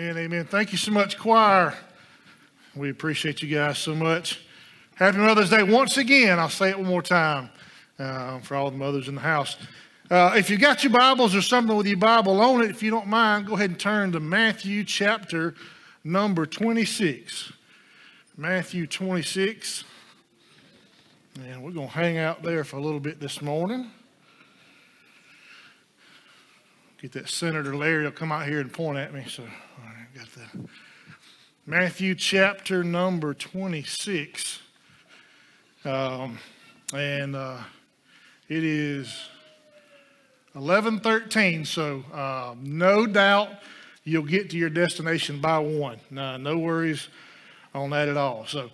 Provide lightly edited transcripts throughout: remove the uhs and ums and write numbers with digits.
Amen, amen. Thank you so much, choir. We appreciate you guys so much. Happy Mother's Day once again. I'll say it one more time for all the mothers in the house. If you got your Bibles or something with your Bible on it, if you don't mind, go ahead and turn to Matthew chapter number 26. Matthew 26. And we're going to hang out there for a little bit this morning. Get that Senator Larry will come out here and point at me. So, all right, got that. Matthew chapter number 26. It is 11:13. So no doubt you'll get to your destination by one. No worries on that at all. So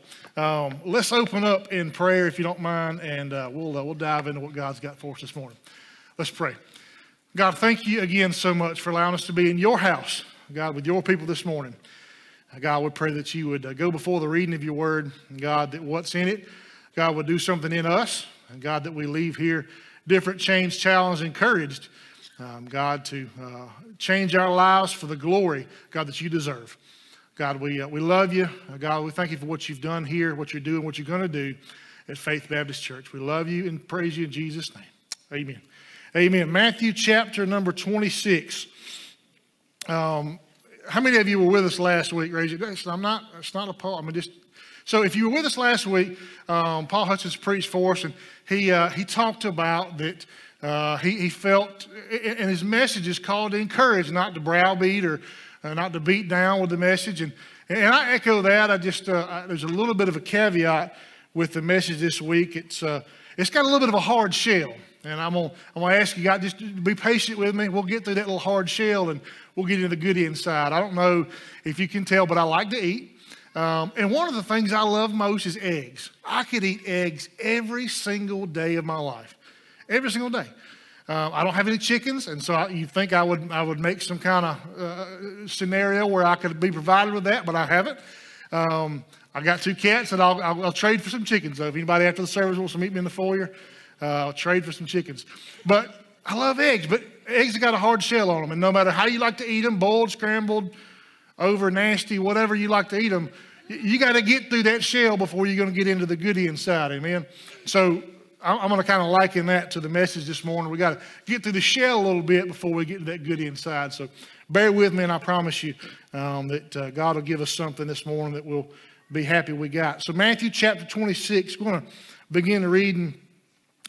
let's open up in prayer if you don't mind, and we'll dive into what God's got for us this morning. Let's pray. God, thank you again so much for allowing us to be in your house, God, with your people this morning. God, we pray that you would go before the reading of your word, and God, that what's in it, God, would do something in us, and God, that we leave here different, changed, challenged, encouraged, God, to change our lives for the glory, God, that you deserve. God, we love you. God, we thank you for what you've done here, what you're doing, what you're going to do at Faith Baptist Church. We love you and praise you in Jesus' name. Amen. Amen. Matthew chapter number 26. How many of you were with us last week? Raise your hand. It's not a poll. So if you were with us last week, Paul Hutchins preached for us, and he talked about that. He felt, and his message is called to encourage, not to browbeat or not to beat down with the message. And I echo that. There's a little bit of a caveat with the message this week. It's got a little bit of a hard shell. And I'm gonna ask you guys just to be patient with me. We'll get through that little hard shell and we'll get into the good inside. I don't know if you can tell, but I like to eat. And one of the things I love most is eggs. I could eat eggs every single day of my life, every single day. I don't have any chickens, and so you'd think I would make some kind of scenario where I could be provided with that, but I haven't. I got two cats, and I'll trade for some chickens. So if anybody after the service wants to meet me in the foyer, I'll trade for some chickens. But I love eggs, but eggs have got a hard shell on them. And no matter how you like to eat them, boiled, scrambled, over, nasty, whatever you like to eat them, you got to get through that shell before you're going to get into the goodie inside, amen? So I'm going to kind of liken that to the message this morning. We got to get through the shell a little bit before we get to that goodie inside. So bear with me, and I promise you that God will give us something this morning that we'll be happy we got. So Matthew chapter 26, we're going to begin reading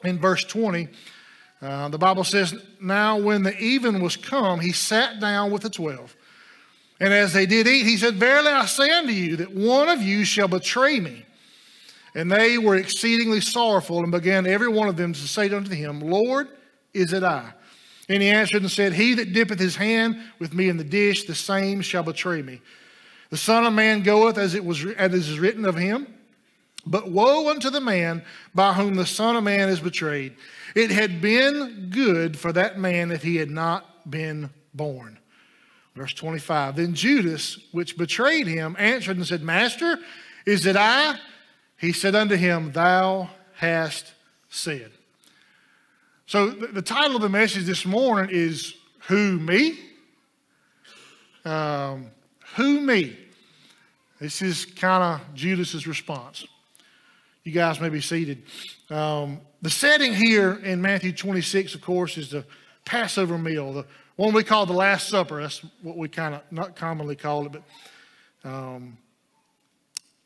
in verse 20, the Bible says, "Now when the even was come, he sat down with the 12. And as they did eat, he said, Verily I say unto you, that one of you shall betray me. And they were exceedingly sorrowful, and began every one of them to say unto him, Lord, is it I? And he answered and said, He that dippeth his hand with me in the dish, the same shall betray me. The Son of Man goeth as is written of him. But woe unto the man by whom the Son of Man is betrayed. It had been good for that man if he had not been born." Verse 25, "Then Judas, which betrayed him, answered and said, Master, is it I? He said unto him, Thou hast said." So the title of the message this morning is, Who Me? Who Me? This is kind of Judas's response. You guys may be seated. The setting here in Matthew 26, of course, is the Passover meal, the one we call the Last Supper. That's what we kind of not commonly call it, but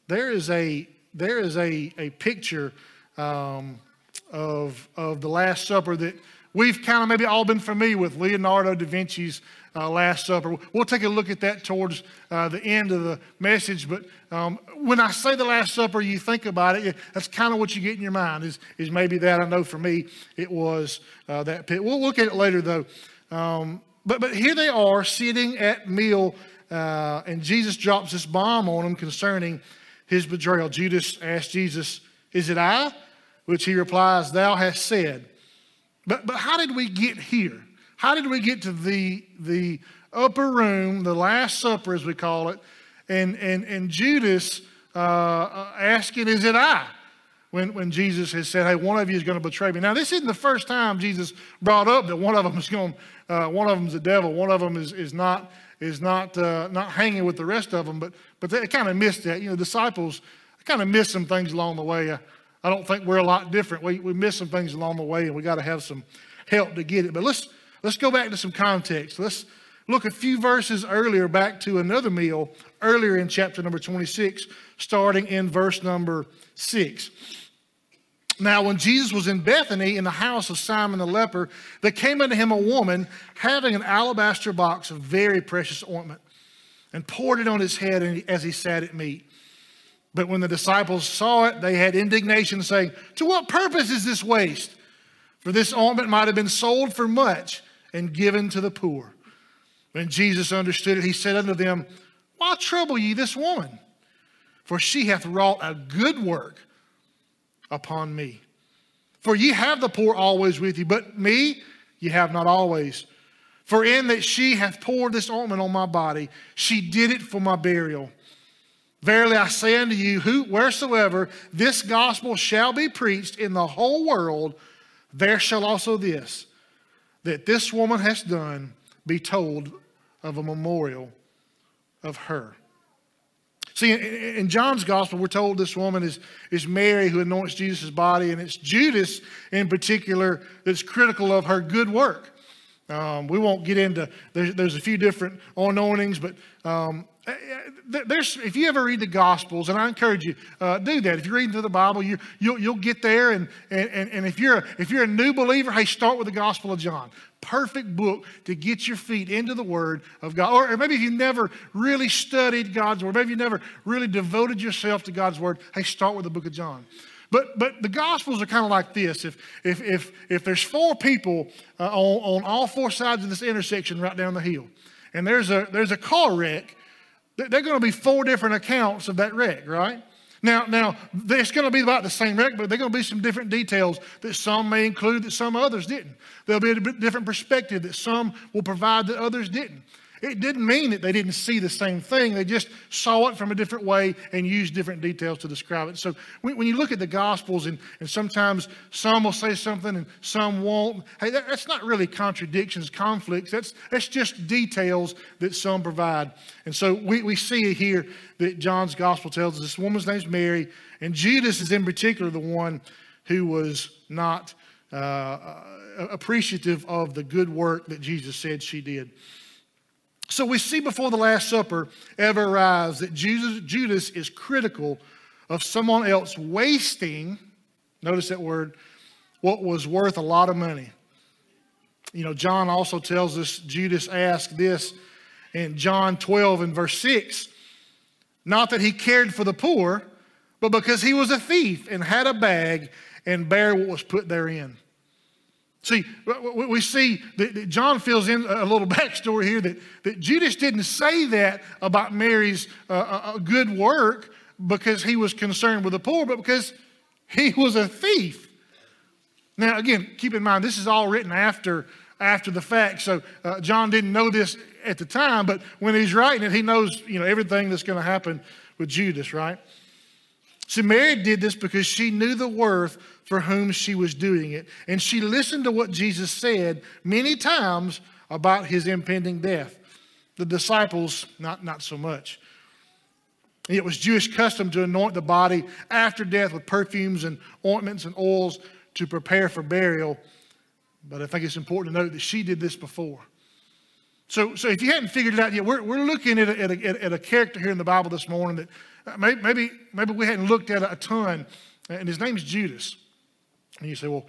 there is a picture of the Last Supper that we've kind of maybe all been familiar with, Leonardo da Vinci's Last Supper. We'll take a look at that towards the end of the message. But when I say the Last Supper, you think about it. That's kind of what you get in your mind is maybe that. I know for me, it was that pit. We'll look at it later, though. But here they are sitting at meal, and Jesus drops this bomb on them concerning his betrayal. Judas asked Jesus, "Is it I?" Which he replies, "Thou hast said." But how did we get here? How did we get to the upper room, the Last Supper as we call it, and Judas asking, "Is it I?" When Jesus has said, "Hey, one of you is going to betray me." Now, this isn't the first time Jesus brought up that one of them is the devil. One of them is not is not hanging with the rest of them. But they kind of missed that. You know, disciples kind of miss some things along the way. I don't think we're a lot different. We miss some things along the way, and we got to have some help to get it. But let's go back to some context. Let's look a few verses earlier back to another meal earlier in chapter number 26, starting in verse number 6. Now, when Jesus was in Bethany in the house of Simon the leper, there came unto him a woman having an alabaster box of very precious ointment, and poured it on his head as he sat at meat. But when the disciples saw it, they had indignation, saying, "To what purpose is this waste? For this ointment might have been sold for much and given to the poor." When Jesus understood it, he said unto them, "Why trouble ye this woman? For she hath wrought a good work upon me. For ye have the poor always with you, but me ye have not always. For in that she hath poured this ointment on my body, she did it for my burial. Verily I say unto you, wheresoever this gospel shall be preached in the whole world, there shall also this, that this woman has done, be told of a memorial of her." See, in John's gospel, we're told this woman is Mary who anoints Jesus' body, and it's Judas in particular that's critical of her good work. We won't get into, there's a few different anointings, but if you ever read the Gospels, and I encourage you, do that. If you're reading through the Bible, you'll get there. And if you're a new believer, hey, start with the Gospel of John. Perfect book to get your feet into the Word of God. Or maybe if you never really studied God's Word, maybe you never really devoted yourself to God's Word, hey, start with the book of John. But the Gospels are kind of like this. If there's four people on all four sides of this intersection right down the hill, and there's a car wreck, they're going to be four different accounts of that wreck, right? Now it's going to be about the same wreck, but there are going to be some different details that some may include that some others didn't. There'll be a different perspective that some will provide that others didn't. It didn't mean that they didn't see the same thing. They just saw it from a different way and used different details to describe it. So when you look at the Gospels, and sometimes some will say something and some won't, hey, that's not really contradictions, conflicts. That's just details that some provide. And so we see here that John's Gospel tells us this woman's name's Mary, and Judas is in particular the one who was not appreciative of the good work that Jesus said she did. So we see before the Last Supper ever arrives that Judas is critical of someone else wasting, notice that word, what was worth a lot of money. You know, John also tells us, Judas asked this in John 12 and verse 6, not that he cared for the poor, but because he was a thief and had a bag and bare what was put therein. See, we see that John fills in a little backstory here that Judas didn't say that about Mary's good work because he was concerned with the poor, but because he was a thief. Now, again, keep in mind, this is all written after the fact, so John didn't know this at the time, but when he's writing it, he knows, you know, everything that's going to happen with Judas, right? See, Mary did this because she knew the worth for whom she was doing it. And she listened to what Jesus said many times about his impending death. The disciples, not so much. It was Jewish custom to anoint the body after death with perfumes and ointments and oils to prepare for burial. But I think it's important to note that she did this before. So if you hadn't figured it out yet, we're looking at a character here in the Bible this morning that, maybe we hadn't looked at a ton, and his name's Judas. And you say, well,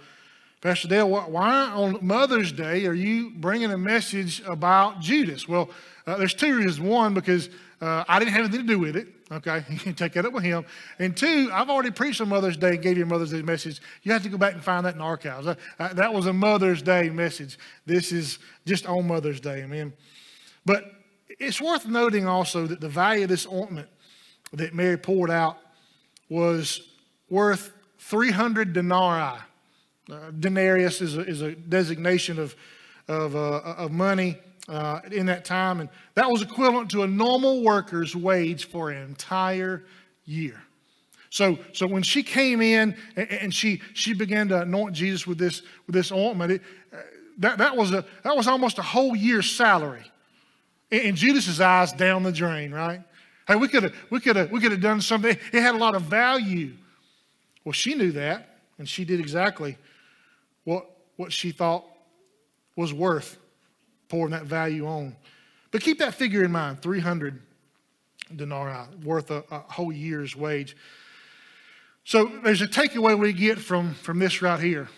Pastor Dale, why on Mother's Day are you bringing a message about Judas? Well, there's two reasons. One, because I didn't have anything to do with it. Okay, you can take that up with him. And two, I've already preached on Mother's Day and gave you a Mother's Day message. You have to go back and find that in archives. That was a Mother's Day message. This is just on Mother's Day, amen. But it's worth noting also that the value of this ointment that Mary poured out was worth 300 denarii. Denarius is a designation of money in that time, and that was equivalent to a normal worker's wage for an entire year. So when she came in and she began to anoint Jesus with this ointment, that was almost a whole year's salary. In Judas's eyes, down the drain, right? Hey, we could have done something. It had a lot of value. Well, she knew that, and she did exactly what she thought was worth pouring that value on. But keep that figure in mind, 300 denarii, worth a whole year's wage. So there's a takeaway we get from this right here.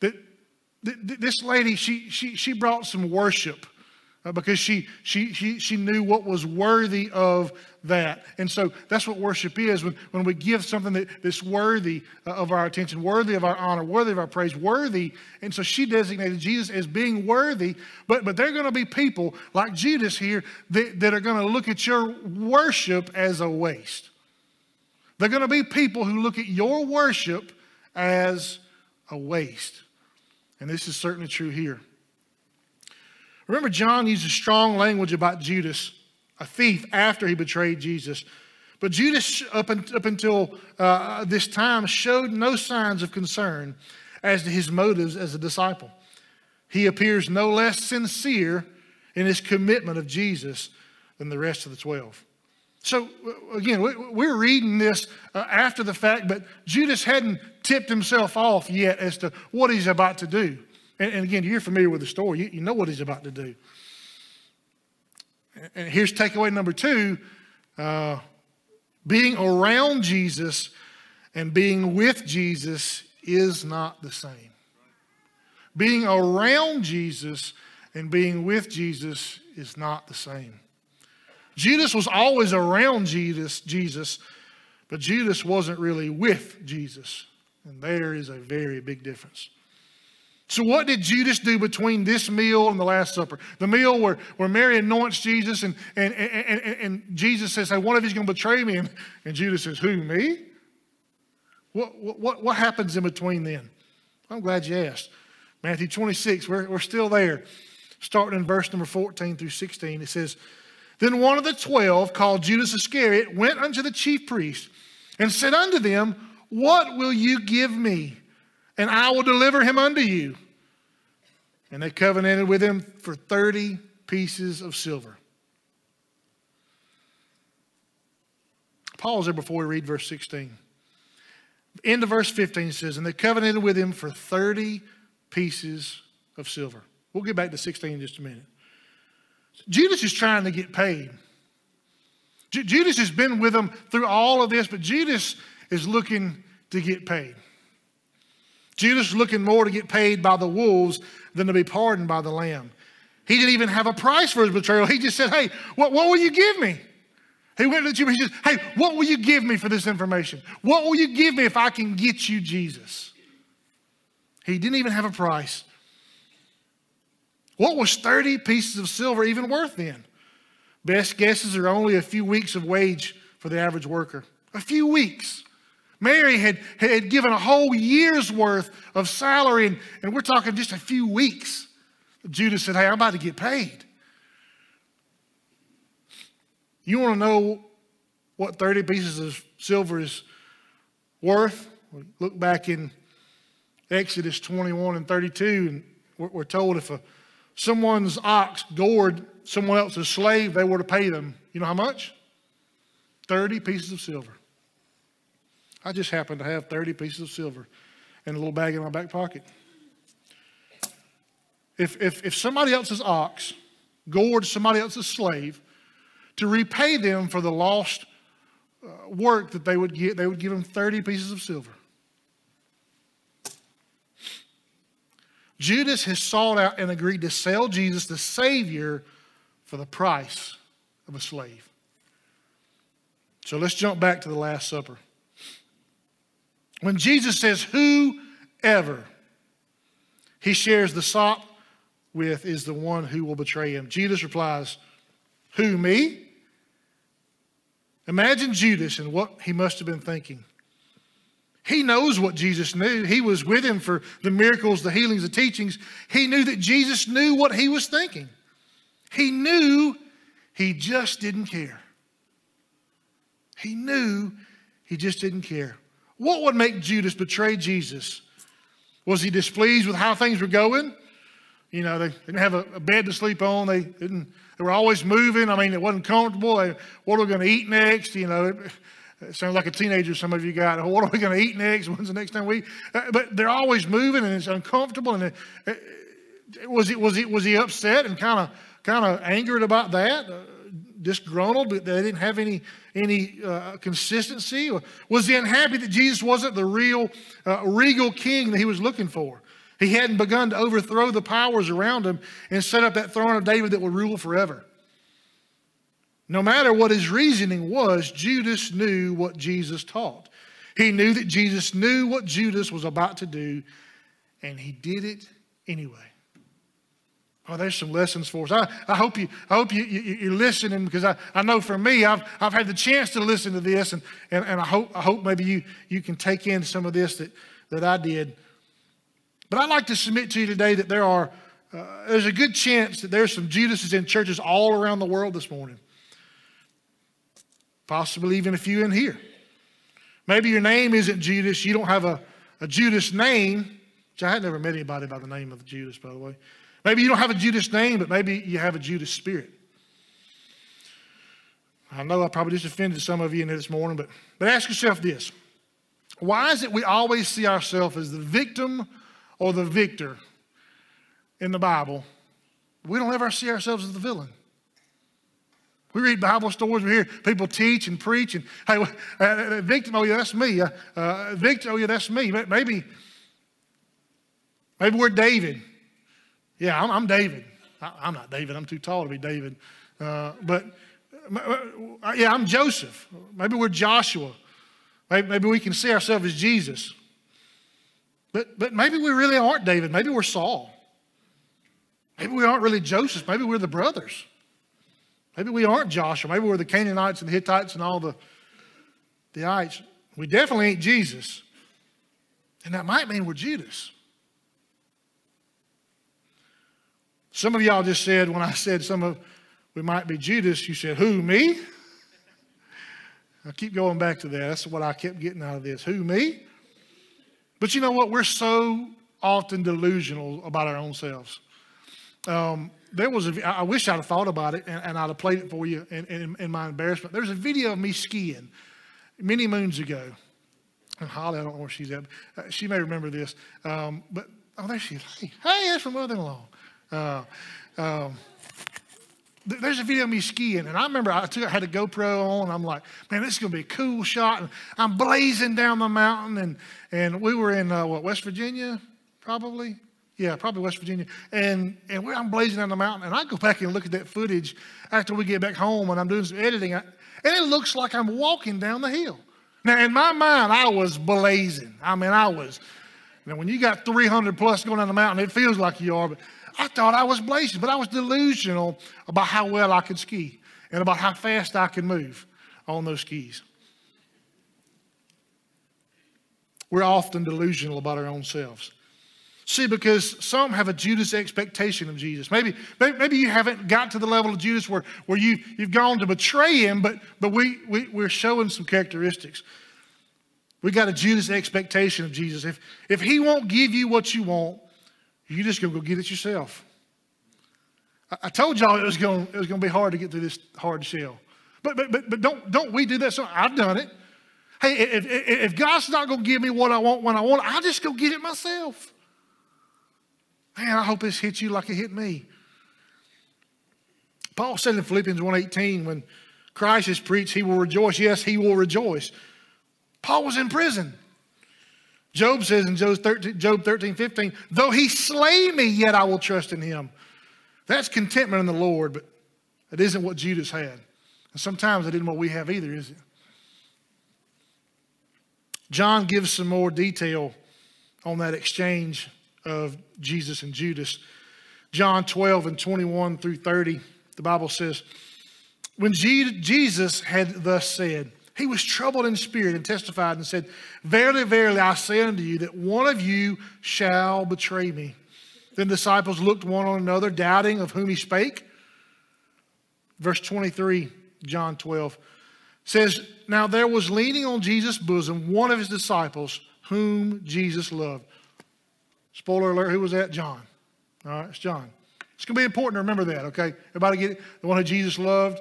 That this lady, she brought some worship because she knew what was worthy of that. And so that's what worship is, when we give something that's worthy of our attention, worthy of our honor, worthy of our praise, worthy. And so she designated Jesus as being worthy. But there are going to be people like Judas here that are going to look at your worship as a waste. There are going to be people who look at your worship as a waste. And this is certainly true here. Remember, John uses strong language about Judas, a thief, after he betrayed Jesus. But Judas, up until this time, showed no signs of concern as to his motives as a disciple. He appears no less sincere in his commitment of Jesus than the rest of the 12. So again, we're reading this after the fact, but Judas hadn't tipped himself off yet as to what he's about to do. And again, you're familiar with the story. You know what he's about to do. And here's takeaway number 2. Being around Jesus and being with Jesus is not the same. Being around Jesus and being with Jesus is not the same. Judas was always around Jesus, but Judas wasn't really with Jesus. And there is a very big difference. So what did Judas do between this meal and the Last Supper? The meal where Mary anoints Jesus and Jesus says, hey, one of you's going to betray me. And Judas says, who, me? What happens in between then? I'm glad you asked. Matthew 26, we're still there. Starting in verse number 14 through 16, it says, then one of the 12, called Judas Iscariot, went unto the chief priests and said unto them, what will you give me? And I will deliver him unto you. And they covenanted with him for 30 pieces of silver. Pause there before we read verse 16. End of verse 15 says, and they covenanted with him for 30 pieces of silver. We'll get back to 16 in just a minute. Judas is trying to get paid. Judas has been with them through all of this, but Judas is looking to get paid. Judas was looking more to get paid by the wolves than to be pardoned by the Lamb. He didn't even have a price for his betrayal. He just said, hey, what will you give me? He went to the chief priest and said, hey, what will you give me for this information? What will you give me if I can get you Jesus? He didn't even have a price. What was 30 pieces of silver even worth then? Best guesses are only a few weeks of wage for the average worker. A few weeks. Mary had given a whole year's worth of salary, and we're talking just a few weeks. Judas said, hey, I'm about to get paid. You want to know what 30 pieces of silver is worth? Look back in Exodus 21 and 32, and we're told if someone's ox gored someone else's slave, they were to pay them. You know how much? 30 pieces of silver. I just happen to have 30 pieces of silver and a little bag in my back pocket. If somebody else's ox gored somebody else's slave, to repay them for the lost work that they would get, they would give them 30 pieces of silver. Judas has sought out and agreed to sell Jesus, the Savior, for the price of a slave. So let's jump back to the Last Supper. When Jesus says, whoever he shares the sop with is the one who will betray him. Judas replies, who, me? Imagine Judas and what he must have been thinking. He knows what Jesus knew. He was with him for the miracles, the healings, the teachings. He knew that Jesus knew what he was thinking. He knew, he just didn't care. He knew, he just didn't care. What would make Judas betray Jesus? Was he displeased with how things were going? You know, they didn't have a bed to sleep on. They were always moving. I mean, it wasn't comfortable. What are we going to eat next? You know, it sounds like a teenager some of you got. What are we going to eat next? When's the next time we eat? But they're always moving, and it's uncomfortable. And was he upset and kind of angered about that? Disgruntled, but they didn't have any consistency? Was he unhappy that Jesus wasn't the real regal king that he was looking for? He hadn't begun to overthrow the powers around him and set up that throne of David that would rule forever. No matter what his reasoning was, Judas knew what Jesus taught. He knew that Jesus knew what Judas was about to do, and he did it anyway. Oh, there's some lessons for us. I hope you listening, because I know for me, I've had the chance to listen to this, and I hope maybe you can take in some of this that I did. But I'd like to submit to you today that there's a good chance that there's some Judases in churches all around the world this morning. Possibly even a few in here. Maybe your name isn't Judas. You don't have a Judas name, which I had never met anybody by the name of Judas, by the way. Maybe you don't have a Judas name, but maybe you have a Judas spirit. I know I probably just offended some of you in here this morning, but ask yourself this. Why is it we always see ourselves as the victim or the victor in the Bible? We don't ever see ourselves as the villain. We read Bible stories, we hear people teach and preach, and hey, victim, oh yeah, that's me. Victim, oh yeah, that's me. Maybe we're David. Yeah, I'm David. I'm not David, I'm too tall to be David. But I'm Joseph. Maybe we're Joshua. Maybe we can see ourselves as Jesus. But maybe we really aren't David. Maybe we're Saul. Maybe we aren't really Joseph. Maybe we're the brothers. Maybe we aren't Joshua. Maybe we're the Canaanites and the Hittites and all the ites. We definitely ain't Jesus. And that might mean we're Judas. Some of y'all just said, when I said we might be Judas, you said, who, me? I keep going back to that. That's what I kept getting out of this. Who, me? But you know what? We're so often delusional about our own selves. I wish I'd have thought about it and I'd have played it for you in my embarrassment. There's a video of me skiing many moons ago. And Holly, I don't know where she's at. She may remember this. There she is. Hey, that's my mother-in-law. There's a video of me skiing, and I remember I had a GoPro on, and I'm like, man, this is going to be a cool shot. And I'm blazing down the mountain, and we were in, West Virginia, probably? Yeah, probably West Virginia. And I'm blazing down the mountain, and I go back and look at that footage after we get back home, and I'm doing some editing, and it looks like I'm walking down the hill. Now, in my mind, I was blazing. I mean, now when you got 300 plus going down the mountain, it feels like you are, but I thought I was blazing, but I was delusional about how well I could ski and about how fast I could move on those skis. We're often delusional about our own selves. See, because some have a Judas expectation of Jesus. Maybe you haven't got to the level of Judas where you've gone to betray him, but we're showing some characteristics. We got a Judas expectation of Jesus. If he won't give you what you want, you're just going to go get it yourself. I told y'all it was going to be hard to get through this hard shell. But don't we do that? So I've done it. Hey, if God's not going to give me what I want when I want, I'll just go get it myself. Man, I hope this hits you like it hit me. Paul said in Philippians 1:18, when Christ is preached, he will rejoice. Yes, he will rejoice. Paul was in prison. Job says in Job 13:15, though he slay me, yet I will trust in him. That's contentment in the Lord, but it isn't what Judas had. And sometimes it isn't what we have either, is it? John gives some more detail on that exchange of Jesus and Judas. John 12:21-30, the Bible says, when Jesus had thus said, he was troubled in spirit and testified and said, verily, verily, I say unto you that one of you shall betray me. Then the disciples looked one on another, doubting of whom he spake. Verse 23, John 12, says, now there was leaning on Jesus' bosom one of his disciples whom Jesus loved. Spoiler alert, who was that? John. All right, it's John. It's going to be important to remember that, okay? Everybody get it? The one who Jesus loved.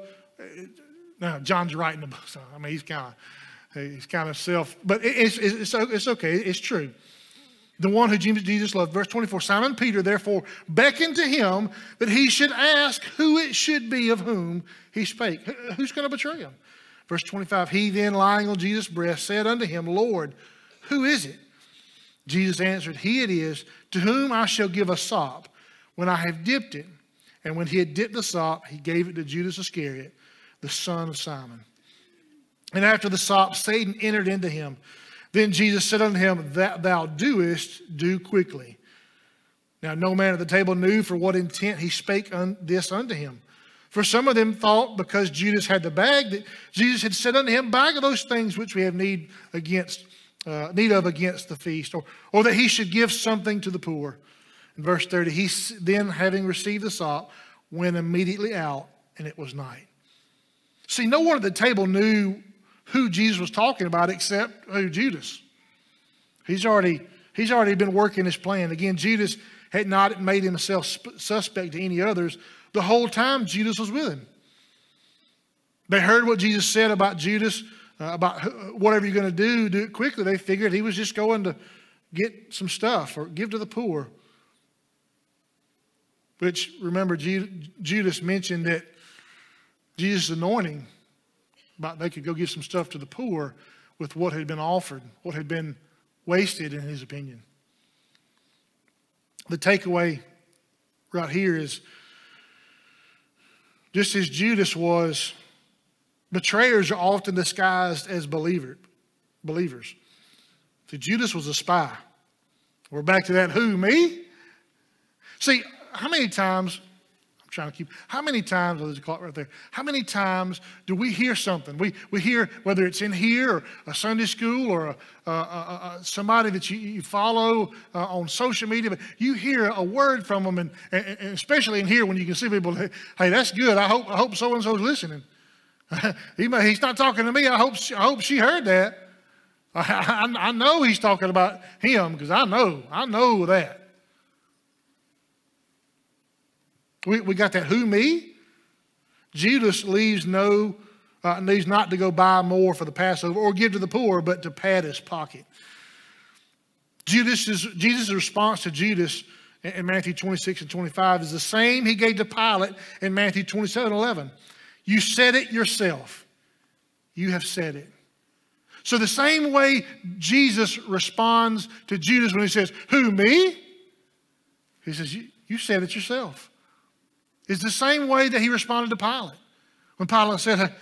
Now, John's writing the book. So, I mean, he's kind of self, but it's okay. It's true. The one who Jesus loved. Verse 24, Simon Peter therefore beckoned to him that he should ask who it should be of whom he spake. Who's going to betray him? Verse 25, he then lying on Jesus' breast said unto him, Lord, who is it? Jesus answered, he it is to whom I shall give a sop when I have dipped it. And when he had dipped the sop, he gave it to Judas Iscariot, the son of Simon. And after the sop, Satan entered into him. Then Jesus said unto him, that thou doest, do quickly. Now no man at the table knew for what intent he spake this unto him. For some of them thought, because Judas had the bag, that Jesus had said unto him, buy those things which we have need of against the feast, or that he should give something to the poor. In verse 30, he then, having received the sop, went immediately out, and it was night. See, no one at the table knew who Jesus was talking about except who? Judas. He's already been working his plan. Again, Judas had not made himself suspect to any others. The whole time Judas was with him. They heard what Jesus said about Judas, about whatever you're going to do, do it quickly. They figured he was just going to get some stuff or give to the poor. Which, remember, Judas mentioned that Jesus' anointing, about they could go give some stuff to the poor with what had been offered, what had been wasted in his opinion. The takeaway right here is, just as Judas was, betrayers are often disguised as believers. So Judas was a spy. We're back to that, who, me? See, how many times do we hear something? We hear, whether it's in here or a Sunday school or somebody that you follow on social media, but you hear a word from them, and especially in here when you can see people, hey, that's good. I hope so-and-so's listening. He's not talking to me. I hope she heard that. I know he's talking about him because I know that. We got that who, me? Judas needs not to go buy more for the Passover or give to the poor, but to pad his pocket. Jesus' response to Judas in Matthew 26 and 25 is the same he gave to Pilate in Matthew 27 and 11. You said it yourself. You have said it. So the same way Jesus responds to Judas when he says, who, me? He says, you said it yourself. It's the same way that he responded to Pilate. When Pilate said,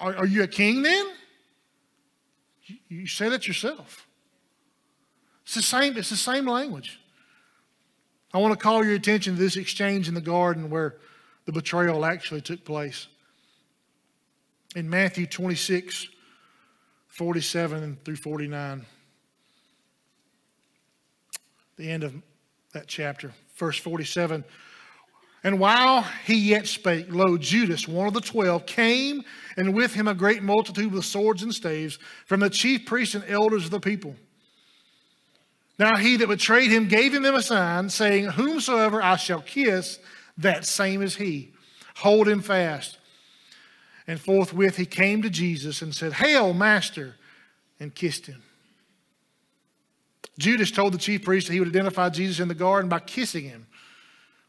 are you a king then? You said it yourself. It's the same language. I want to call your attention to this exchange in the garden where the betrayal actually took place. In Matthew 26, 47 through 49, the end of that chapter, verse 47. And while he yet spake, lo, Judas, one of the 12, came, and with him a great multitude with swords and staves from the chief priests and elders of the people. Now he that betrayed him gave him a sign, saying, whomsoever I shall kiss, that same is he. Hold him fast. And forthwith he came to Jesus and said, Hail, Master, and kissed him. Judas told the chief priests that he would identify Jesus in the garden by kissing him.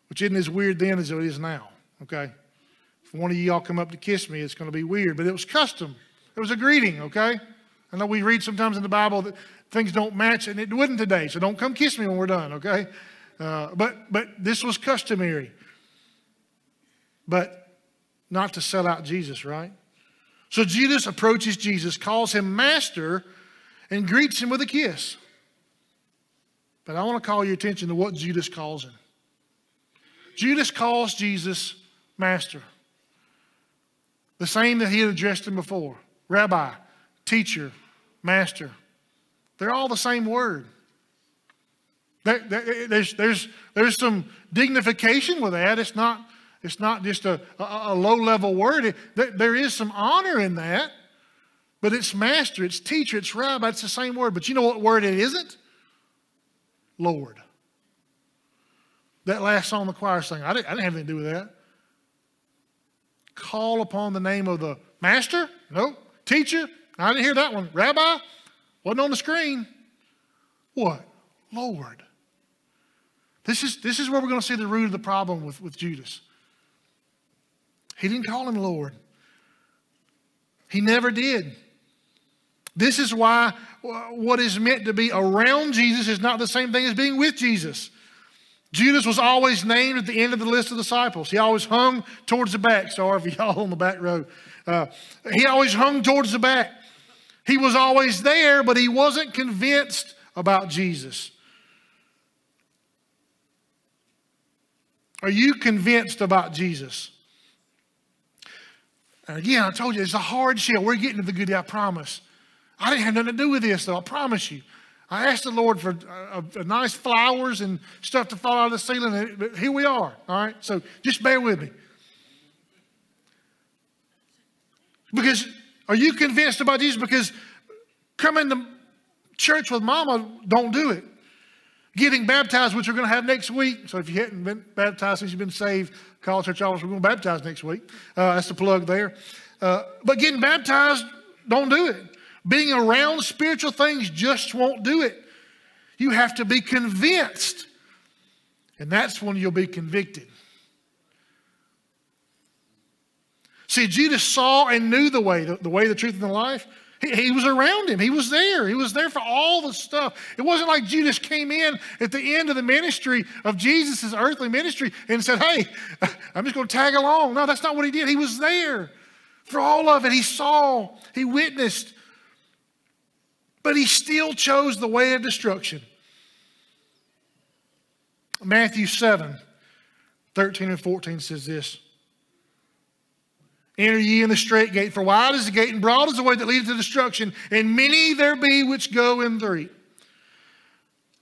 Which isn't as weird then as it is now, okay? If one of y'all come up to kiss me, it's going to be weird. But it was custom. It was a greeting, okay? I know we read sometimes in the Bible that things don't match, and it wouldn't today. So don't come kiss me when we're done, okay? But this was customary. But not to sell out Jesus, right? So Judas approaches Jesus, calls him Master, and greets him with a kiss. But I want to call your attention to what Judas calls him. Judas calls Jesus Master, the same that he had addressed him before. Rabbi, teacher, master. They're all the same word. There's some dignification with that. It's not just a low-level word. There is some honor in that, but it's master, it's teacher, it's rabbi. It's the same word. But you know what word it isn't? Lord. That last song the choir sang, I didn't have anything to do with that. Call upon the name of the master? No. Teacher? I didn't hear that one. Rabbi? Wasn't on the screen. What? Lord. This is where we're going to see the root of the problem with Judas. He didn't call him Lord. He never did. This is why what is meant to be around Jesus is not the same thing as being with Jesus. Judas was always named at the end of the list of disciples. He always hung towards the back. Sorry for y'all on the back row. He always hung towards the back. He was always there, but he wasn't convinced about Jesus. Are you convinced about Jesus? And again, I told you, it's a hard shell. We're getting to the goodie, I promise. I didn't have nothing to do with this, though, I promise you. I asked the Lord for a nice flowers and stuff to fall out of the ceiling, but here we are, all right? So just bear with me. Because are you convinced about Jesus? Because coming to church with mama, don't do it. Getting baptized, which we're going to have next week. So if you haven't been baptized since you've been saved, call church office. We're going to baptize next week. That's the plug there. But getting baptized, don't do it. Being around spiritual things just won't do it. You have to be convinced. And that's when you'll be convicted. See, Judas saw and knew the way, the truth, and the life. He was around him. He was there. He was there for all the stuff. It wasn't like Judas came in at the end of the ministry of Jesus' earthly ministry and said, hey, I'm just going to tag along. No, that's not what he did. He was there for all of it. He saw, he witnessed, but he still chose the way of destruction. Matthew 7, 13 and 14 says this. Enter ye in the straight gate, for wide is the gate and broad is the way that leadeth to destruction, and many there be which go in through.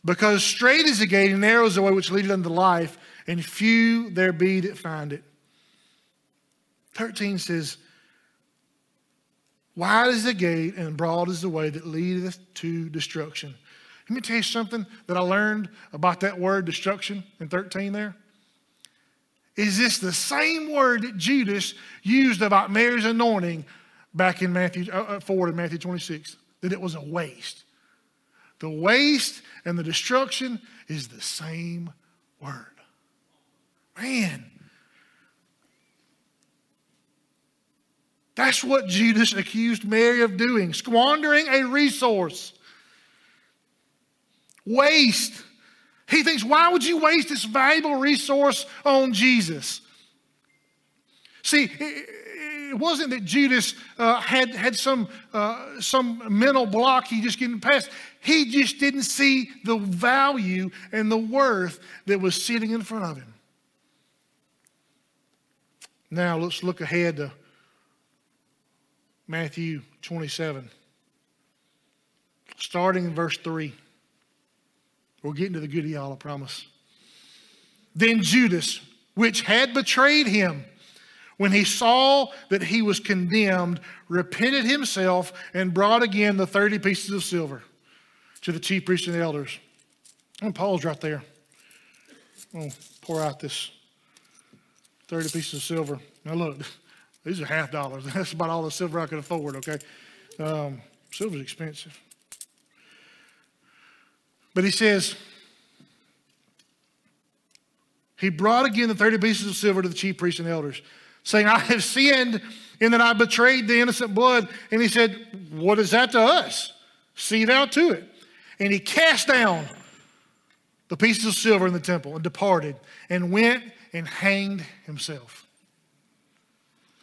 Because straight is the gate and narrow is the way which leadeth unto life, and few there be that find it. 13 says, wide is the gate and broad is the way that leadeth to destruction. Let me tell you something that I learned about that word destruction in 13 there. Is this the same word that Judas used about Mary's anointing back in Matthew 4 and Matthew 26? That it was a waste. The waste and the destruction is the same word. Man. That's what Judas accused Mary of doing. Squandering a resource. Waste. He thinks, why would you waste this valuable resource on Jesus? See, it wasn't that Judas had some mental block he just couldn't pass. He just didn't see the value and the worth that was sitting in front of him. Now let's look ahead to Matthew 27, starting in verse 3. We're getting to the goodie, y'all, I promise. Then Judas, which had betrayed him, when he saw that he was condemned, repented himself and brought again the 30 pieces of silver to the chief priests and the elders. I'm going to pause right there. I'm going to pour out this 30 pieces of silver. Now look, these are $50. That's about all the silver I could afford, okay? Silver's expensive. But he says, he brought again the 30 pieces of silver to the chief priests and elders, saying, I have sinned in that I betrayed the innocent blood. And he said, what is that to us? See thou to it. And he cast down the pieces of silver in the temple and departed and went and hanged himself.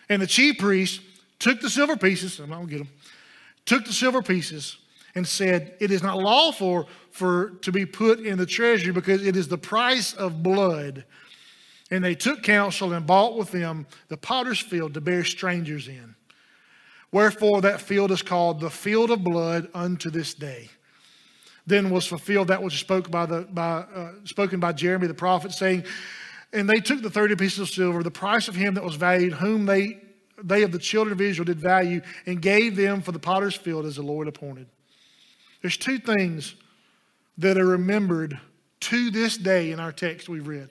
And the chief priests took the silver pieces, I'm not going to get them, took the silver pieces and said, it is not lawful for to be put in the treasury because it is the price of blood. And they took counsel and bought with them the potter's field to bear strangers in. Wherefore that field is called the field of blood unto this day. Then was fulfilled that which is spoken by Jeremy the prophet, saying, and they took the 30 pieces of silver, the price of him that was valued, whom they of the children of Israel did value, and gave them for the potter's field as the Lord appointed. There's two things that are remembered to this day in our text we've read.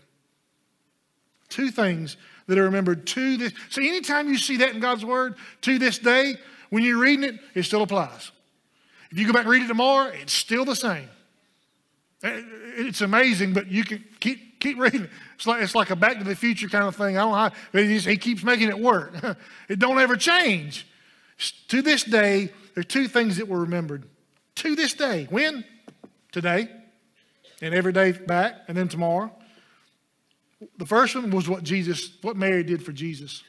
Two things that are remembered to this. So anytime you see that in God's word, to this day, when you're reading it, it still applies. If you go back and read it tomorrow, it's still the same. It's amazing, but you can keep reading it. It's like a Back to the Future kind of thing. I don't know how, but he keeps making it work. It don't ever change. To this day, there are two things that were remembered. To this day. When? Today. And every day back. And then tomorrow. The first one was what Mary did for Jesus.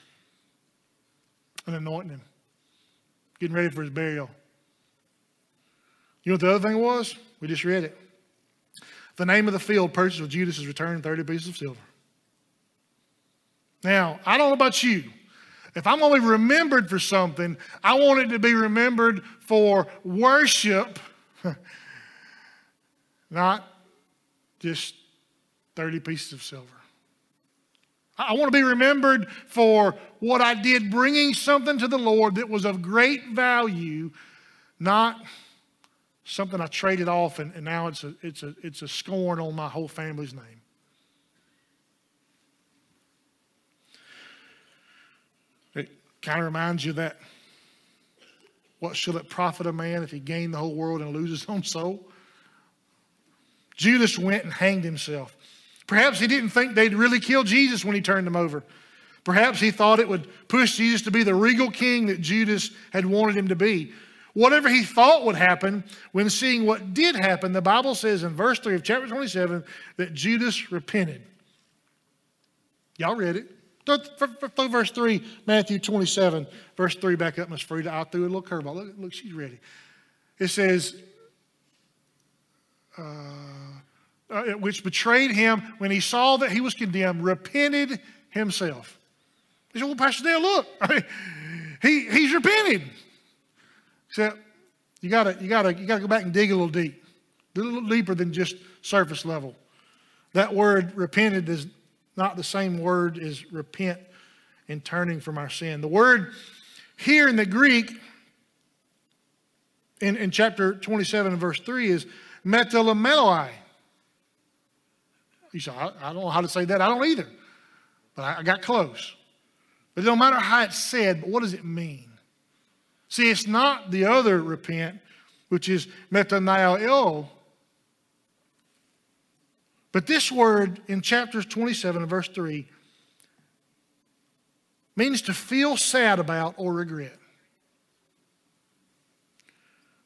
And anointing him. Getting ready for his burial. You know what the other thing was? We just read it. The name of the field purchased with Judas' return, 30 pieces of silver. Now, I don't know about you. If I'm going to be remembered for something, I want it to be remembered for worship, not just 30 pieces of silver. I want to be remembered for what I did, bringing something to the Lord that was of great value, not something I traded off and now it's a scorn on my whole family's name. It kind of reminds you that what shall it profit a man if he gain the whole world and lose his own soul? Judas went and hanged himself. Perhaps he didn't think they'd really kill Jesus when he turned them over. Perhaps he thought it would push Jesus to be the regal king that Judas had wanted him to be. Whatever he thought would happen, when seeing what did happen, the Bible says in verse 3 of chapter 27 that Judas repented. Y'all read it. Through verse 3, Matthew 27, verse 3 back up, Miss Frida. I threw a little curveball. Look, she's ready. It says, which betrayed him when he saw that he was condemned, repented himself. He said, well, Pastor Dale, look. I mean, he's repented. Except you gotta go back and dig a little deep. A little deeper than just surface level. That word repented is not the same word as repent and turning from our sin. The word here in the Greek in chapter 27 and verse 3 is metelemeloi. You say, I don't know how to say that. I don't either. But I got close. But it don't matter how it's said, but what does it mean? See, it's not the other repent, which is metanoia, but this word in chapter 27 and verse 3 means to feel sad about or regret.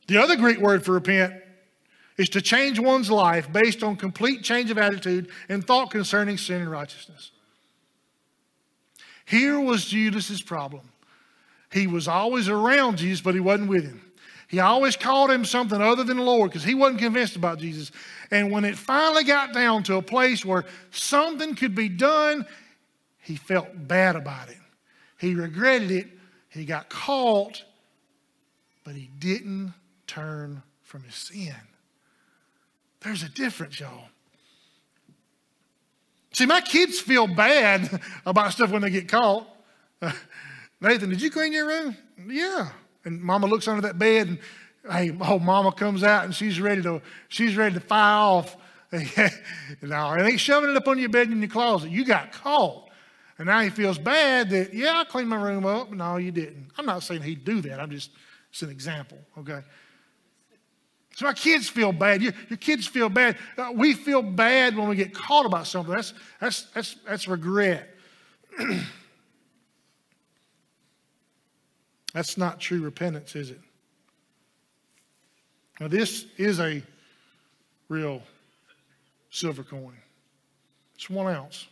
The other Greek word for repent is to change one's life based on complete change of attitude and thought concerning sin and righteousness. Here was Judas's problem. He was always around Jesus, but he wasn't with him. He always called him something other than the Lord because he wasn't convinced about Jesus. And when it finally got down to a place where something could be done, he felt bad about it. He regretted it. He got caught, but he didn't turn from his sin. There's a difference, y'all. See, my kids feel bad about stuff when they get caught. Nathan, did you clean your room? Yeah. And Mama looks under that bed, and hey, oh, Mama comes out, and she's ready to fire off. No, it ain't shoving it up on your bed in your closet. You got caught, and now he feels bad that I cleaned my room up. No, you didn't. I'm not saying he'd do that. It's an example, okay? So our kids feel bad. Your kids feel bad. We feel bad when we get caught about something. That's regret. That's not true repentance, is it? Now, this is a real silver coin. It's 1 ounce.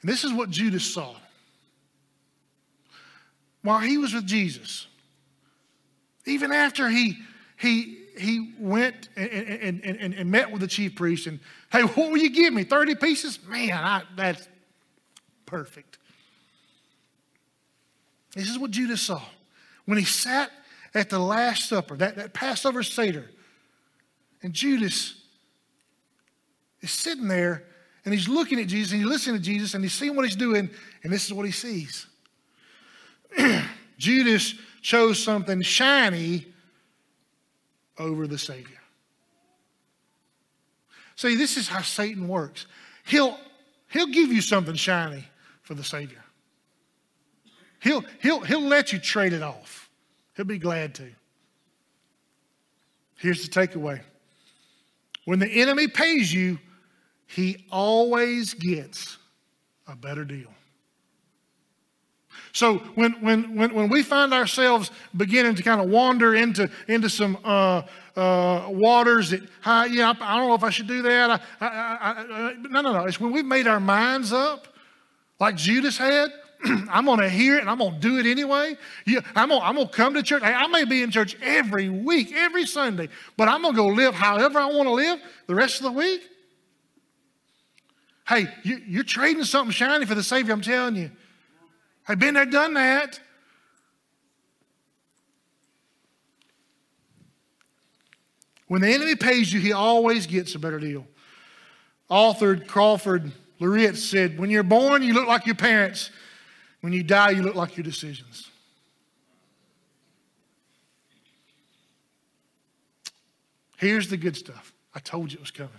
And this is what Judas saw. While he was with Jesus, even after he went and met with the chief priest and, hey, what will you give me, 30 pieces? Man, that's perfect. This is what Judas saw. When he sat at the Last Supper, that Passover Seder, and Judas is sitting there, and he's looking at Jesus, and he's listening to Jesus, and he's seeing what he's doing, and this is what he sees. Judas chose something shiny over the Savior. See, this is how Satan works. He'll He'll give you something shiny for the Savior. He'll let you trade it off. He'll be glad to. Here's the takeaway. When the enemy pays you, he always gets a better deal. So when we find ourselves beginning to kind of wander into some waters that, I don't know if I should do that. No. It's when we've made our minds up, like Judas had. I'm going to hear it and I'm going to do it anyway. I'm going to come to church. I may be in church every week, every Sunday, but I'm going to go live however I want to live the rest of the week. Hey, you're trading something shiny for the Savior, I'm telling you. I've been there, done that. When the enemy pays you, he always gets a better deal. Author Crawford Luritz said, when you're born, you look like your parents. When you die, you look like your decisions. Here's the good stuff. I told you it was coming.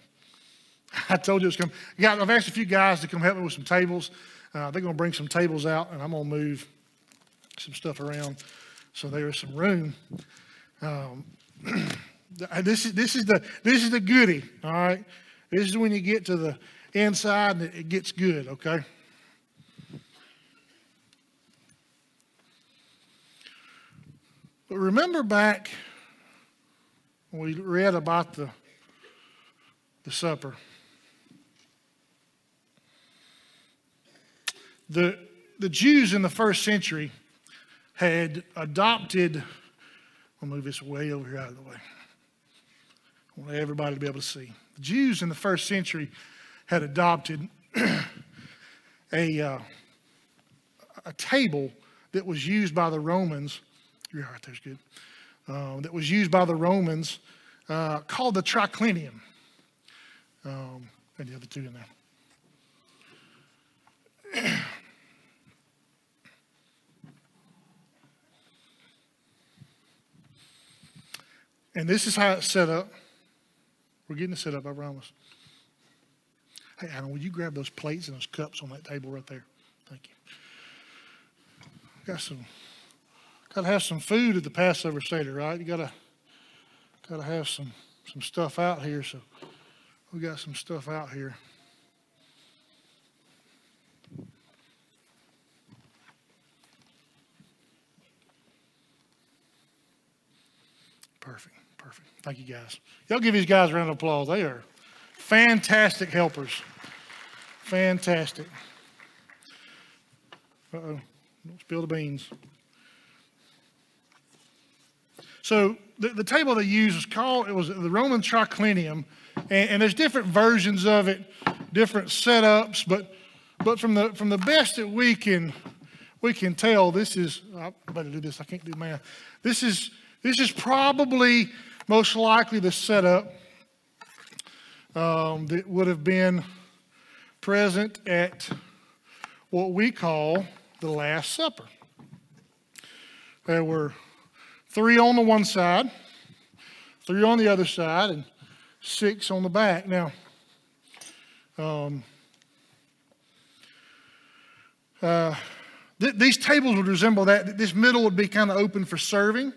Guys, I've asked a few guys to come help me with some tables. They're going to bring some tables out, and I'm going to move some stuff around so there is some room. This is the goodie, all right? This is when you get to the inside and it gets good, okay? But remember back when we read about the supper. The Jews in the first century had adopted, I'll move this way over here out of the way. I want everybody to be able to see. The Jews in the first century had adopted a table that was used by the Romans. You're right, there's good. That was used by the Romans called the triclinium. And the other two in there. And this is how it's set up. We're getting it set up, I promise. Hey, Adam, will you grab those plates and those cups on that table right there? Thank you. Got to have some food at the Passover Seder, right? You got to have some stuff out here. So we got some stuff out here. Perfect. Thank you, guys. Y'all give these guys a round of applause. They are fantastic helpers. Fantastic. Uh-oh. Don't spill the beans. So the table they used was the Roman triclinium, and there's different versions of it, different setups, but from the best that we can tell, this is, I better do this, I can't do math. This is probably most likely the setup that would have been present at what we call the Last Supper. There were 3 on the one side, 3 on the other side, and 6 on the back. Now, these tables would resemble that. This middle would be kind of open for serving.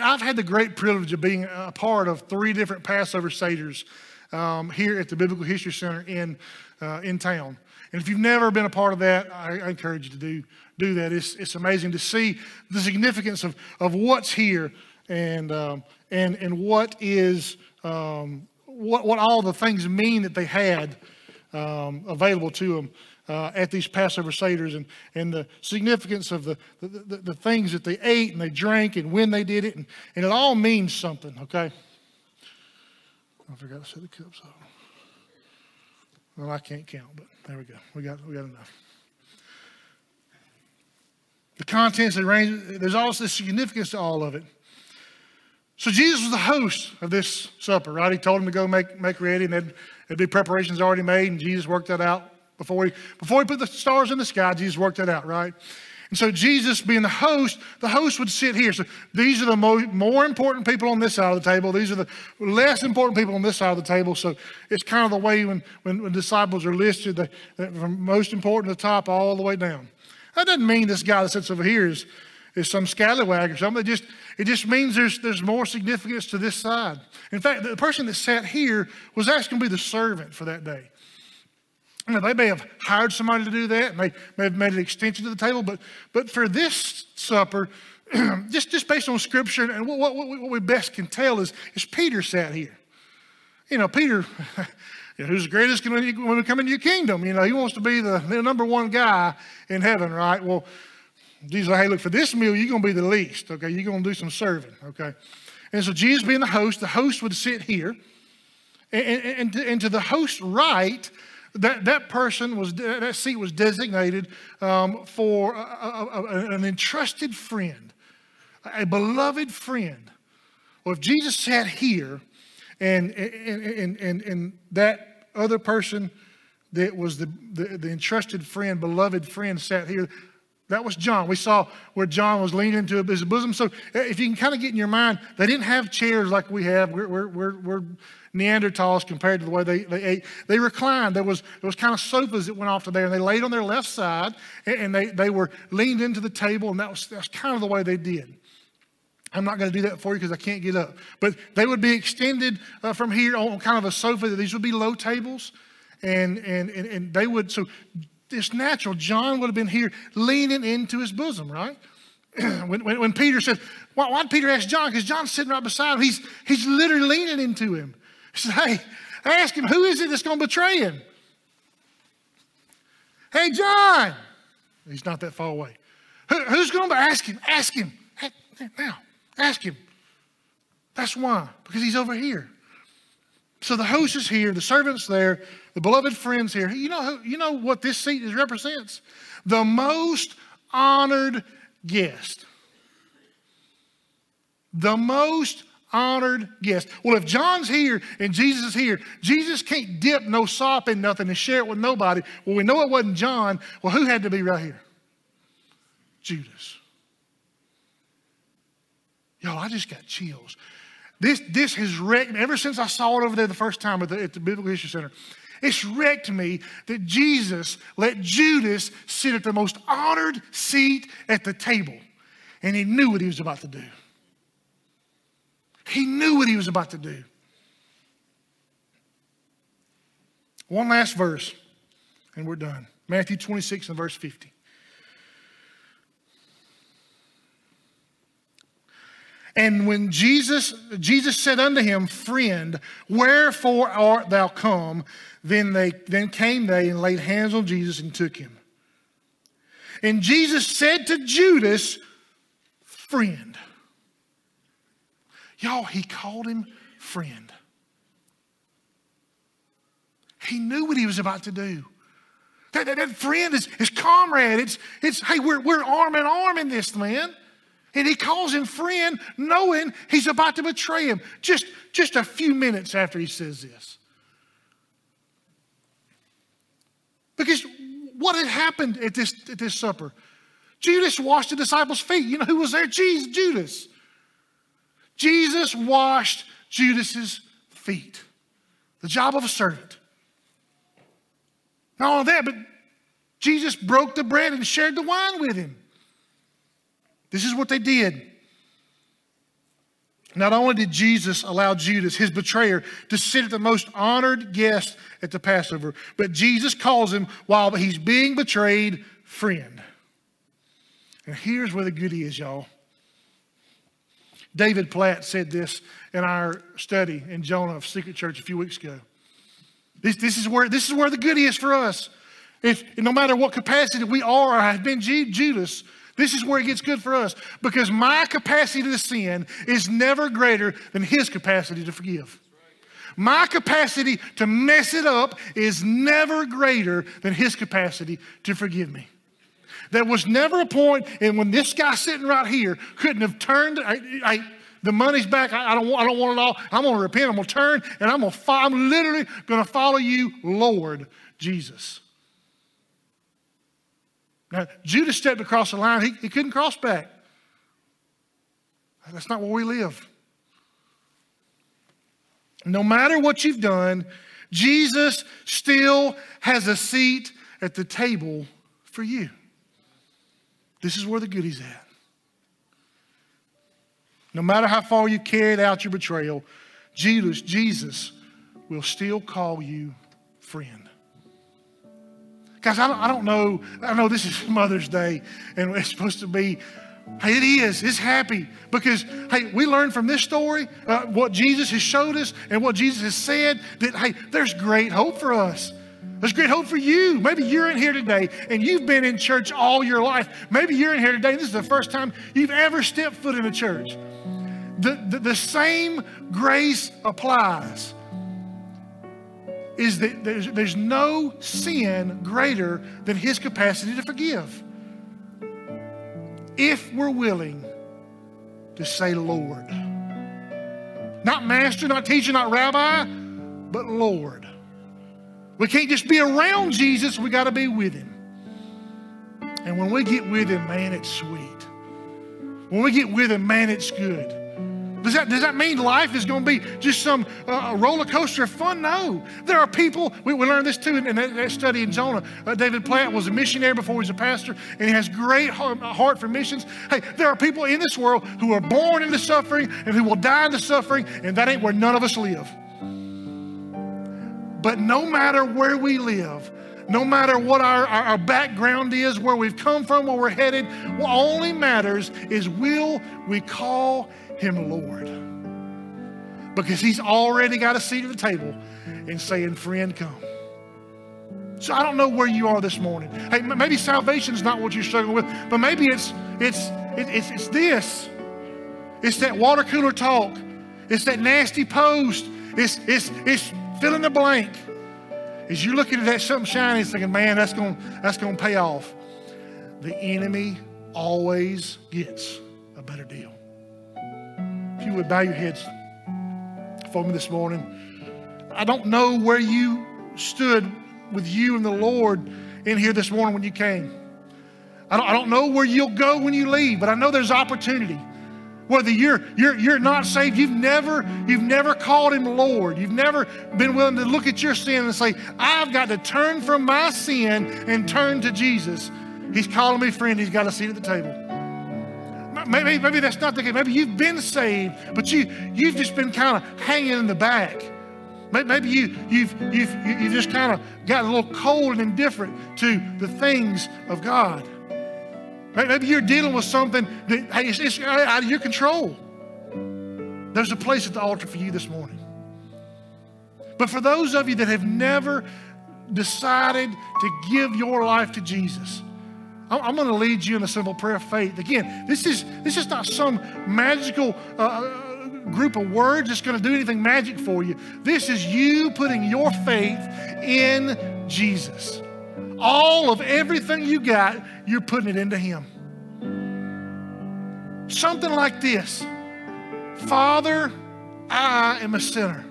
I've had the great privilege of being a part of 3 different Passover Seders here at the Biblical History Center in town. And if you've never been a part of that, I encourage you to do that. It's amazing to see the significance of what's here and what is what all the things mean that they had available to them at these Passover Seders and the significance of the things that they ate and they drank and when they did it and it all means something. Okay, I forgot to set the cups up. Well, I can't count, but there we go. We got enough. The contents, the range, there's also this significance to all of it. So Jesus was the host of this supper, right? He told him to go make ready, and then there'd be preparations already made, and Jesus worked that out. Before he put the stars in the sky, Jesus worked that out, right? And so Jesus being the host would sit here. So these are the more important people on this side of the table. These are the less important people on this side of the table. So it's kind of the way when disciples are listed, they from most important to the top all the way down. That doesn't mean this guy that sits over here is some scallywag or something. It just means there's more significance to this side. In fact, the person that sat here was actually going to be the servant for that day. Now, they may have hired somebody to do that, and they may have made an extension to the table, but for this supper, just based on Scripture and what we best can tell is Peter sat here. You know, Peter, who's the greatest when we come into your kingdom? You know, he wants to be the number one guy in heaven, right? Well, Jesus said, hey, look, for this meal, you're going to be the least, okay? You're going to do some serving, okay? And so Jesus being the host would sit here, and to the host's right, that seat was designated for an entrusted friend, a beloved friend. Well, if Jesus sat here, and that other person that was the entrusted friend, beloved friend sat here, that was John. We saw where John was leaning to his bosom. So if you can kind of get in your mind, they didn't have chairs like we have. We're Neanderthals compared to the way they ate. They reclined. There was kind of sofas that went off to there, and they laid on their left side, and they were leaned into the table, and that's kind of the way they did. I'm not going to do that for you because I can't get up. But they would be extended from here on kind of a sofa. These would be low tables, and they would so. It's natural. John would have been here leaning into his bosom, right? when Peter said, why did Peter ask John? Because John's sitting right beside him. He's literally leaning into him. He said, hey, ask him, who is it that's going to betray him? Hey, John. He's not that far away. Who's going to ask him? Ask him. Hey, now, ask him. That's why, because he's over here. So the host is here, the servant's there, the beloved friend's here. You know what this seat represents? The most honored guest. The most honored guest. Well, if John's here and Jesus is here, Jesus can't dip no sop in nothing and share it with nobody. Well, we know it wasn't John. Well, who had to be right here? Judas. Y'all, I just got chills. This has wrecked me. Ever since I saw it over there the first time at the Biblical History Center, it's wrecked me that Jesus let Judas sit at the most honored seat at the table. And he knew what he was about to do. He knew what he was about to do. One last verse, and we're done. Matthew 26 and verse 50. And when Jesus said unto him, friend, wherefore art thou come? Then came they and laid hands on Jesus and took him. And Jesus said to Judas, friend. Y'all, he called him friend. He knew what he was about to do. That friend is his comrade. It's hey, we're arm in arm in this, man. And he calls him friend, knowing he's about to betray him just a few minutes after he says this. Because what had happened at this supper? Judas washed the disciples' feet. You know who was there? Judas. Jesus washed Judas' feet. The job of a servant. Not only that, but Jesus broke the bread and shared the wine with him. This is what they did. Not only did Jesus allow Judas, his betrayer, to sit at the most honored guest at the Passover, but Jesus calls him, while he's being betrayed, friend. And here's where the goodie is, y'all. David Platt said this in our study in Jonah of Secret Church a few weeks ago. This is where the goodie is for us. If no matter what capacity we are or have been Judas, this is where it gets good for us, because my capacity to sin is never greater than his capacity to forgive. My capacity to mess it up is never greater than his capacity to forgive me. There was never a point in when this guy sitting right here couldn't have turned, the money's back, I don't want it all, I'm going to repent, I'm going to turn, and I'm literally going to follow you, Lord Jesus. Now, Judas stepped across the line. He couldn't cross back. That's not where we live. No matter what you've done, Jesus still has a seat at the table for you. This is where the goodie's at. No matter how far you carried out your betrayal, Jesus will still call you friend. Guys, I don't know. I know this is Mother's Day, and it's supposed to be, hey, it is. It's happy because, hey, we learn from this story what Jesus has showed us and what Jesus has said that, hey, there's great hope for us. There's great hope for you. Maybe you're in here today and you've been in church all your life. Maybe you're in here today. This is the first time you've ever stepped foot in a church. The same grace applies. Is that there's no sin greater than his capacity to forgive. If we're willing to say Lord. Not master, not teacher, not rabbi, but Lord. We can't just be around Jesus, we gotta be with him. And when we get with him, man, it's sweet. When we get with him, man, it's good. Does that mean life is going to be just some roller coaster of fun? No. There are people, we learned this too in that study in Jonah. David Platt was a missionary before he was a pastor, and he has great heart for missions. Hey, there are people in this world who are born into suffering and who will die into suffering, and that ain't where none of us live. But no matter where we live, no matter what our background is, where we've come from, where we're headed, what only matters is will we call him Lord. Because he's already got a seat at the table and saying, friend, come. So I don't know where you are this morning. Hey, maybe salvation's not what you're struggling with, but maybe it's this. It's that water cooler talk. It's that nasty post. It's fill in the blank. As you're looking at that something shiny, it's thinking, man, that's gonna pay off. The enemy always gets a better deal. If you would bow your heads for me this morning. I don't know where you stood with you and the Lord in here this morning when you came. I don't know where you'll go when you leave, but I know there's opportunity. Whether you're not saved, you've never called him Lord. You've never been willing to look at your sin and say, I've got to turn from my sin and turn to Jesus. He's calling me friend. He's got a seat at the table. Maybe that's not the case. Maybe you've been saved, but you've just been kind of hanging in the back. Maybe you've just kind of gotten a little cold and indifferent to the things of God. Maybe you're dealing with something that, hey, it's out of your control. There's a place at the altar for you this morning. But for those of you that have never decided to give your life to Jesus, I'm going to lead you in a simple prayer of faith. Again, this is not some magical group of words that's going to do anything magic for you. This is you putting your faith in Jesus. All of everything you got, you're putting it into him. Something like this. Father, I am a sinner.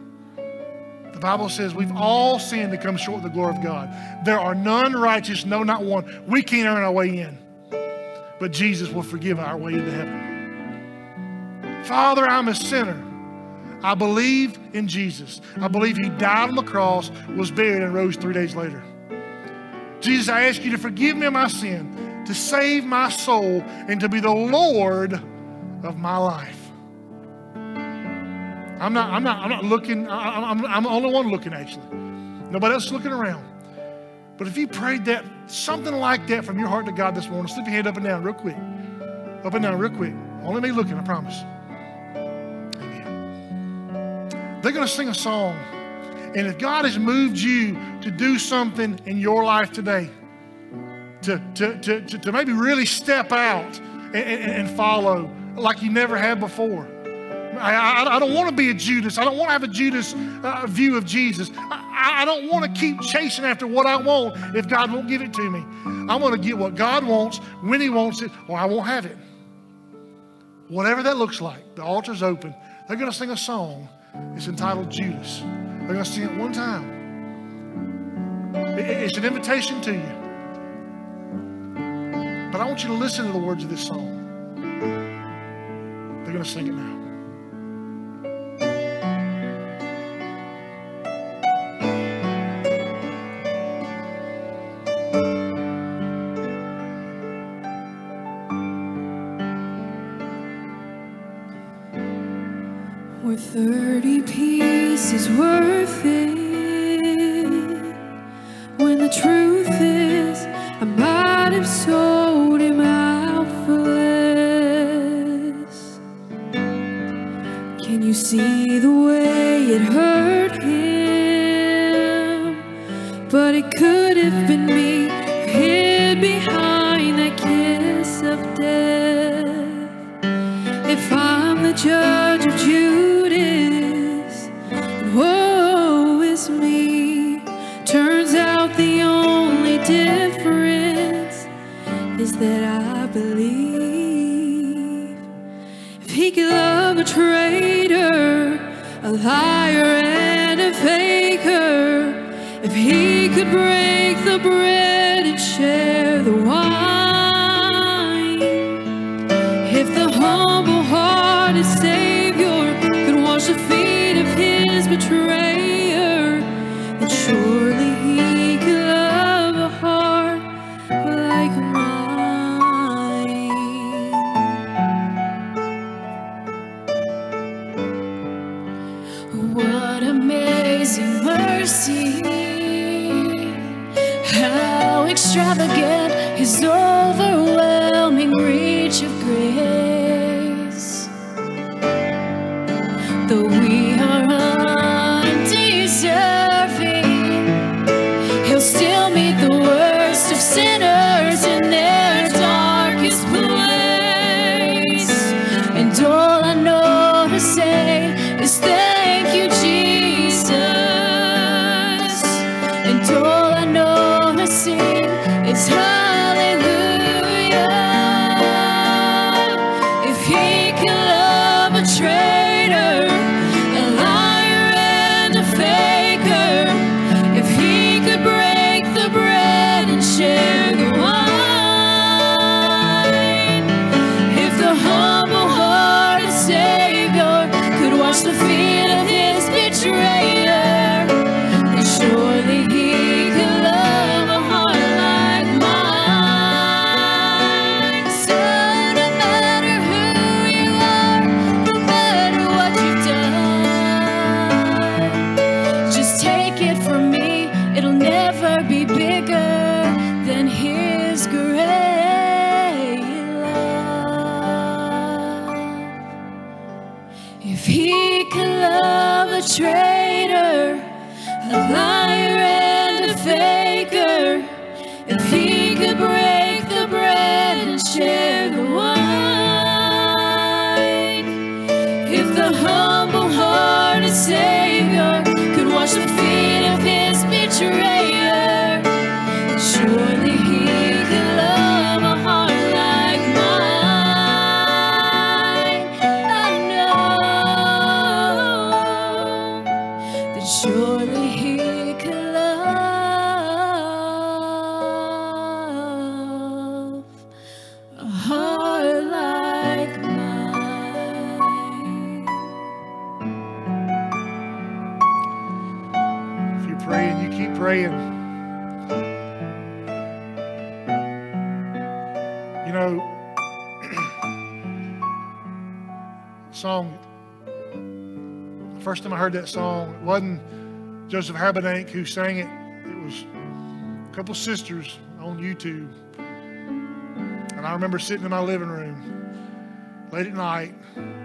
The Bible says we've all sinned to come short of the glory of God. There are none righteous, no, not one. We can't earn our way in. But Jesus will forgive our way into heaven. Father, I'm a sinner. I believe in Jesus. I believe he died on the cross, was buried, and rose 3 days later. Jesus, I ask you to forgive me of my sin, to save my soul, and to be the Lord of my life. I'm not looking, I'm the only one looking actually. Nobody else is looking around. But if you prayed that, something like that from your heart to God this morning, slip your hand up and down real quick. Up and down real quick. Only me looking, I promise. Amen. They're gonna sing a song. And if God has moved you to do something in your life today, to maybe really step out and follow like you never have before. I don't want to be a Judas. I don't want to have a Judas view of Jesus. I don't want to keep chasing after what I want if God won't give it to me. I want to get what God wants when he wants it, or I won't have it. Whatever that looks like, the altar's open. They're going to sing a song. It's entitled Judas. They're going to sing it one time. It's an invitation to you. But I want you to listen to the words of this song. They're going to sing it now. Were 30 pieces worth it when the truth is I might have sold him out for less? Can you see the way it hurt him? But it could have been me hid behind that kiss of death. If I'm the judge of Judas, that I believe if he could love a traitor, a liar and a faker, if he could break the bread and share the wine, if the humble-hearted Savior could wash the feet of his betrayer, then surely he could love a heart like mine. How extravagant his overwhelming reach of grace. Though we are undeserving, he'll still meet the worst of sinners in their darkest place. And all I know to say is thank you, Jesus. It's hallelujah. If he can love a traitor, a liar and a faker, if he could break the bread and share the wine, if the humble-hearted Savior could wash the feet of his betrayer, then surely he could love a heart. A traitor, a liar and a faker, if he could break the bread and share the wine, if the humble-hearted Savior could wash the feet of his betrayer, surely he could love a heart. Praying. You know, song, the first time I heard that song, it wasn't Joseph Habernick who sang it. It was a couple sisters on YouTube. And I remember sitting in my living room late at night,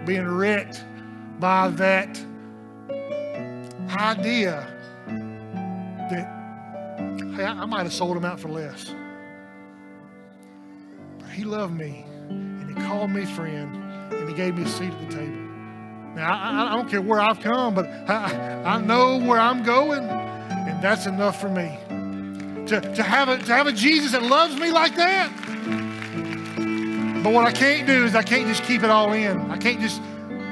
being wrecked by that idea that, hey, I might have sold him out for less. But he loved me, and he called me friend, and he gave me a seat at the table. Now, I don't care where I've come, but I know where I'm going, and that's enough for me. To have a Jesus that loves me like that. But what I can't do is I can't just keep it all in. I can't just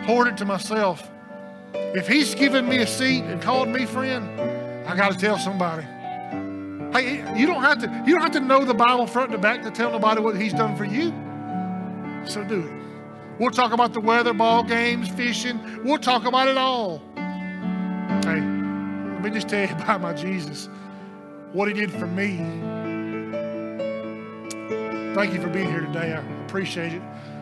hoard it to myself. If he's given me a seat and called me friend, I got to tell somebody. Hey, you don't have to know the Bible front to back to tell nobody what he's done for you. So do it. We'll talk about the weather, ball games, fishing. We'll talk about it all. Hey, let me just tell you about my Jesus, what he did for me. Thank you for being here today. I appreciate it.